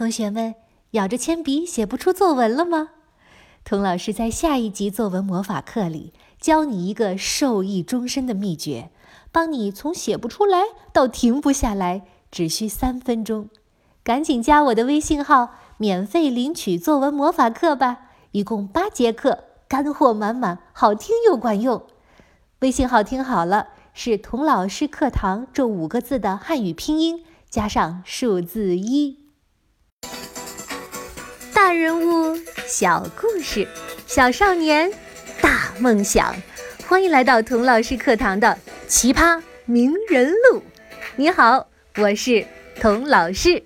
同学们咬着铅笔写不出作文了吗？童老师在下一集作文魔法课里教你一个受益终身的秘诀，帮你从写不出来到停不下来，只需3分钟。赶紧加我的微信号，免费领取作文魔法课吧！一共8节课，干货满满，好听又管用。微信号听好了，是童老师课堂这5个字的汉语拼音加上数字1。大人物，小故事，小少年，大梦想。欢迎来到童老师课堂的奇葩名人录。你好，我是童老师。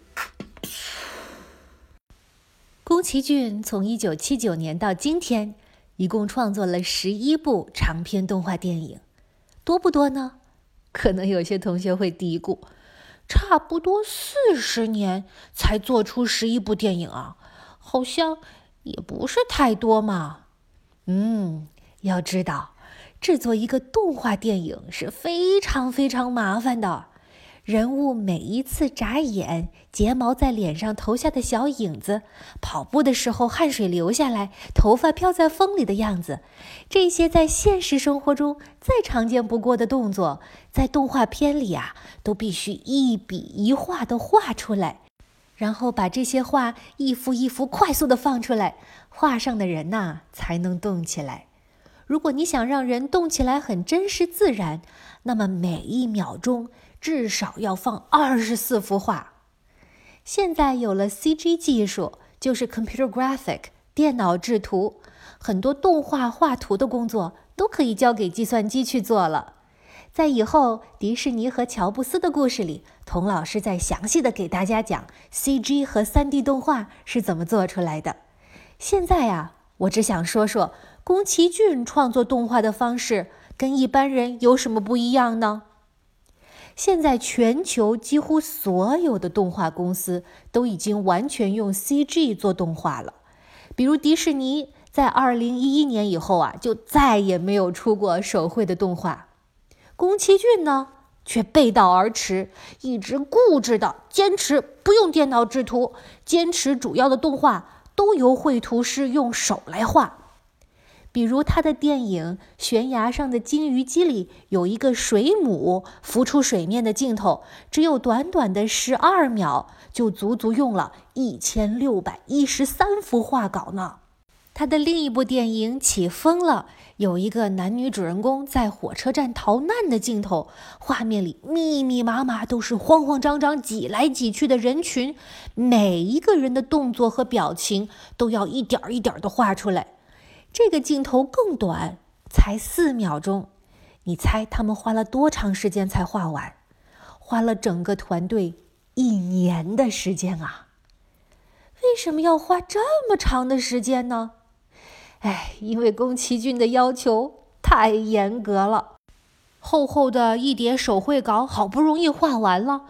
宫崎骏从1979年到今天，一共创作了11部长篇动画电影，多不多呢？可能有些同学会嘀咕，差不多40年才做出11部电影啊，好像也不是太多嘛。要知道，制作一个动画电影是非常非常麻烦的。人物每一次眨眼，睫毛在脸上投下的小影子，跑步的时候汗水流下来，头发飘在风里的样子，这些在现实生活中再常见不过的动作，在动画片里啊，都必须一笔一画的画出来，然后把这些画一幅一幅快速的放出来，画上的人呐，才能动起来。如果你想让人动起来很真实自然，那么每一秒钟至少要放24幅画。现在有了 CG 技术，就是 Computer Graphic 电脑制图，很多动画画图的工作都可以交给计算机去做了。在以后迪士尼和乔布斯的故事里，童老师再详细的给大家讲 CG 和 3D 动画是怎么做出来的。现在啊，我只想说说宫崎骏创作动画的方式跟一般人有什么不一样呢？现在全球几乎所有的动画公司都已经完全用 CG 做动画了，比如迪士尼在2011年以后啊，就再也没有出过手绘的动画。宫崎骏呢，却背道而驰，一直固执的坚持不用电脑制图，坚持主要的动画都由绘图师用手来画。比如他的电影《悬崖上的金鱼姬》里有一个水母浮出水面的镜头，只有短短的12秒，就足足用了1613幅画稿呢。他的另一部电影《起风了》有一个男女主人公在火车站逃难的镜头，画面里密密麻麻都是慌慌张张挤来挤去的人群，每一个人的动作和表情都要一点一点的画出来。这个镜头更短，才4秒钟。你猜他们花了多长时间才画完？花了整个团队1年的时间啊！为什么要花这么长的时间呢？因为宫崎骏的要求太严格了。厚厚的一叠手绘稿好不容易画完了，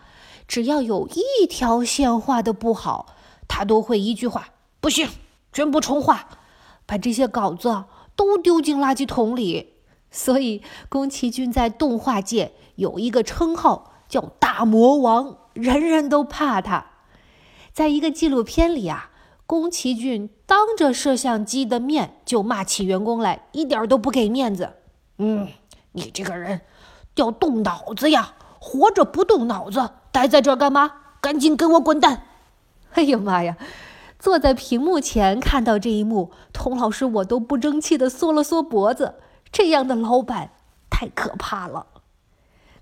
只要有一条线画的不好，他都会一句话：不行，全部重画。把这些稿子都丢进垃圾桶里。所以宫崎骏在动画界有一个称号叫大魔王，人人都怕他。在一个纪录片里啊，宫崎骏当着摄像机的面就骂起员工来，一点都不给面子。你这个人要动脑子呀，活着不动脑子，待在这干嘛？赶紧给我滚蛋！哎呦妈呀！坐在屏幕前看到这一幕，童老师我都不争气的缩了缩脖子，这样的老板太可怕了。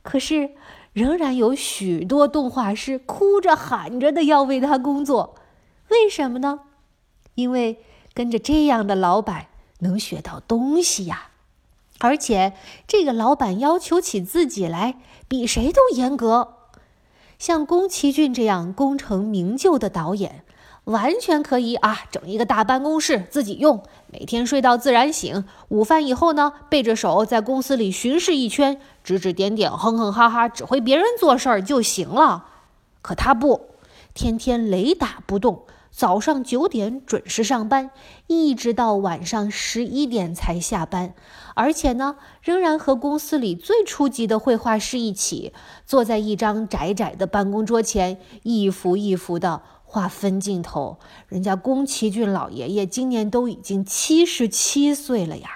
可是仍然有许多动画师哭着喊着的要为他工作，为什么呢？因为跟着这样的老板能学到东西呀。而且这个老板要求起自己来比谁都严格。像宫崎骏这样功成名就的导演，完全可以啊，整一个大办公室自己用，每天睡到自然醒，午饭以后呢，背着手在公司里巡视一圈，指指点点，哼哼哈哈，指挥别人做事儿就行了。可他不，天天雷打不动，早上9点准时上班，一直到晚上11点才下班。而且呢，仍然和公司里最初级的绘画师一起，坐在一张窄窄的办公桌前，一幅一幅的画分镜头，人家宫崎骏老爷爷今年都已经77岁了呀。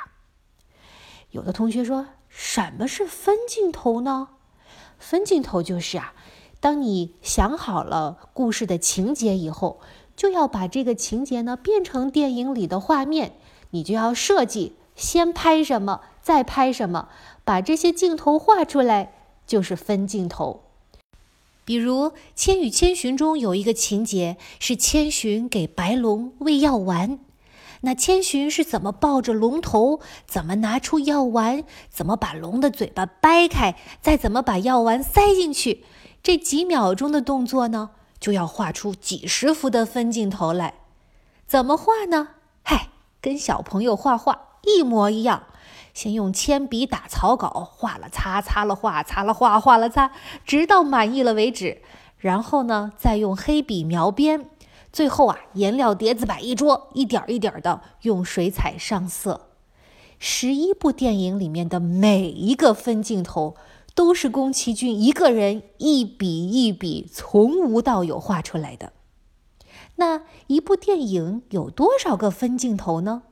有的同学说，什么是分镜头呢？分镜头就是当你想好了故事的情节以后，就要把这个情节呢变成电影里的画面，你就要设计先拍什么，再拍什么，把这些镜头画出来，就是分镜头。比如《千与千寻》中有一个情节是千寻给白龙喂药丸，那千寻是怎么抱着龙头，怎么拿出药丸，怎么把龙的嘴巴掰开，再怎么把药丸塞进去，这几秒钟的动作呢，就要画出几十幅的分镜头来。怎么画呢？嗨，跟小朋友画画一模一样，先用铅笔打草稿，画了擦，擦了画，擦了画，画了擦，直到满意了为止。然后呢，再用黑笔描边，最后颜料碟子摆一桌，一点一点的用水彩上色。11部电影里面的每一个分镜头，都是宫崎骏一个人一笔一笔从无到有画出来的。那一部电影有多少个分镜头呢？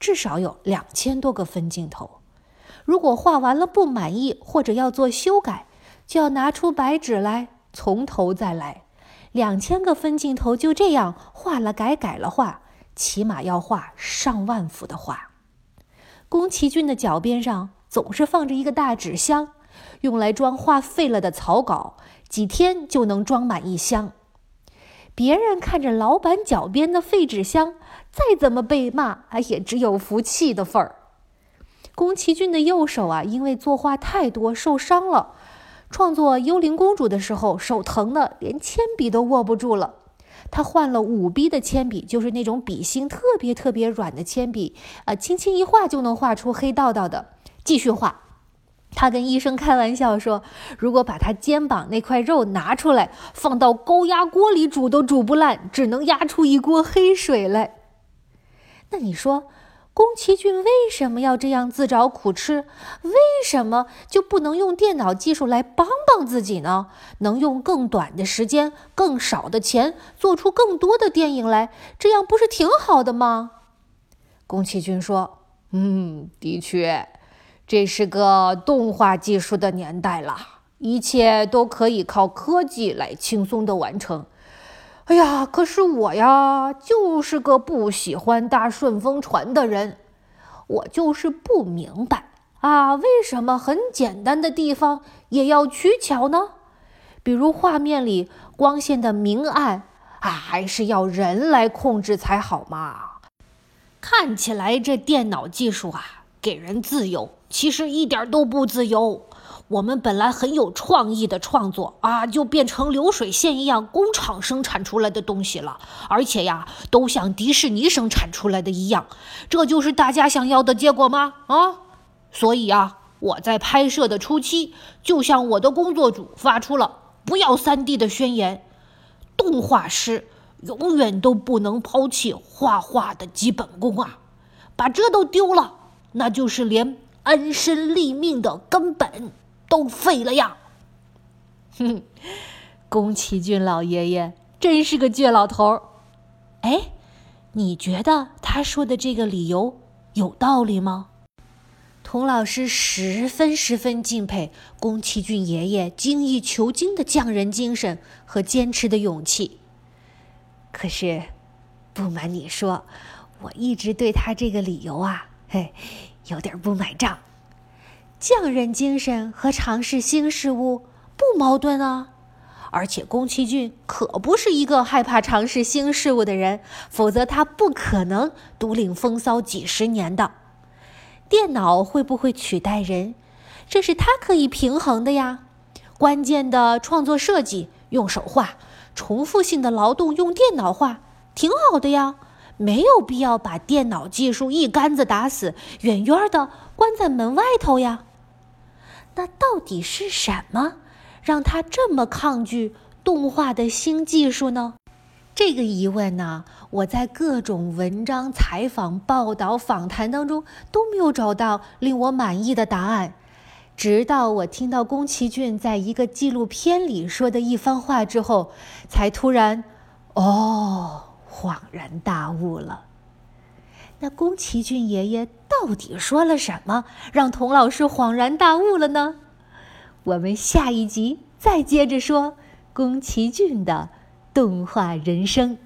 至少有2000多个分镜头。如果画完了不满意或者要做修改，就要拿出白纸来从头再来。2000个分镜头就这样画了改，改了画，起码要画上万幅的画。宫崎骏的脚边上总是放着一个大纸箱，用来装画废了的草稿，几天就能装满一箱。别人看着老板脚边的废纸箱，再怎么被骂也只有服气的份儿。宫崎骏的右手因为作画太多受伤了，创作《幽灵公主》的时候手疼的连铅笔都握不住了。他换了5B 的铅笔，就是那种笔芯特别特别软的铅笔，轻轻一画就能画出黑道道的。继续画，他跟医生开玩笑说，如果把他肩膀那块肉拿出来放到高压锅里煮都煮不烂，只能压出一锅黑水来。那你说宫崎骏为什么要这样自找苦吃？为什么就不能用电脑技术来帮帮自己呢？能用更短的时间，更少的钱，做出更多的电影来，这样不是挺好的吗？宫崎骏说，的确，这是个动画技术的年代了，一切都可以靠科技来轻松的完成。可是我就是个不喜欢搭顺风船的人，我就是不明白为什么很简单的地方也要取巧呢？比如画面里光线的明暗还是要人来控制才好嘛。看起来这电脑技术给人自由，其实一点都不自由。我们本来很有创意的创作就变成流水线一样工厂生产出来的东西了，而且都像迪士尼生产出来的一样，这就是大家想要的结果吗？所以我在拍摄的初期，就向我的工作组发出了不要 3D 的宣言，动画师永远都不能抛弃画画的基本功把这都丢了，那就是连安身立命的根本都废了呀。宫崎骏老爷爷真是个倔老头。你觉得他说的这个理由有道理吗？童老师十分敬佩宫崎骏爷爷精益求精的匠人精神和坚持的勇气。可是不瞒你说，我一直对他这个理由有点不买账。匠人精神和尝试新事物不矛盾啊，而且宫崎骏可不是一个害怕尝试新事物的人，否则他不可能独领风骚几10年的。电脑会不会取代人，这是他可以平衡的呀。关键的创作设计用手画，重复性的劳动用电脑画，挺好的呀。没有必要把电脑技术一竿子打死，远远的关在门外头呀。那到底是什么让他这么抗拒动画的新技术呢？这个疑问我在各种文章、采访、报道、访谈当中都没有找到令我满意的答案，直到我听到宫崎骏在一个纪录片里说的一番话之后，才突然哦，恍然大悟了。那宫崎骏爷爷到底说了什么，让童老师恍然大悟了呢？我们下一集再接着说宫崎骏的动画人生。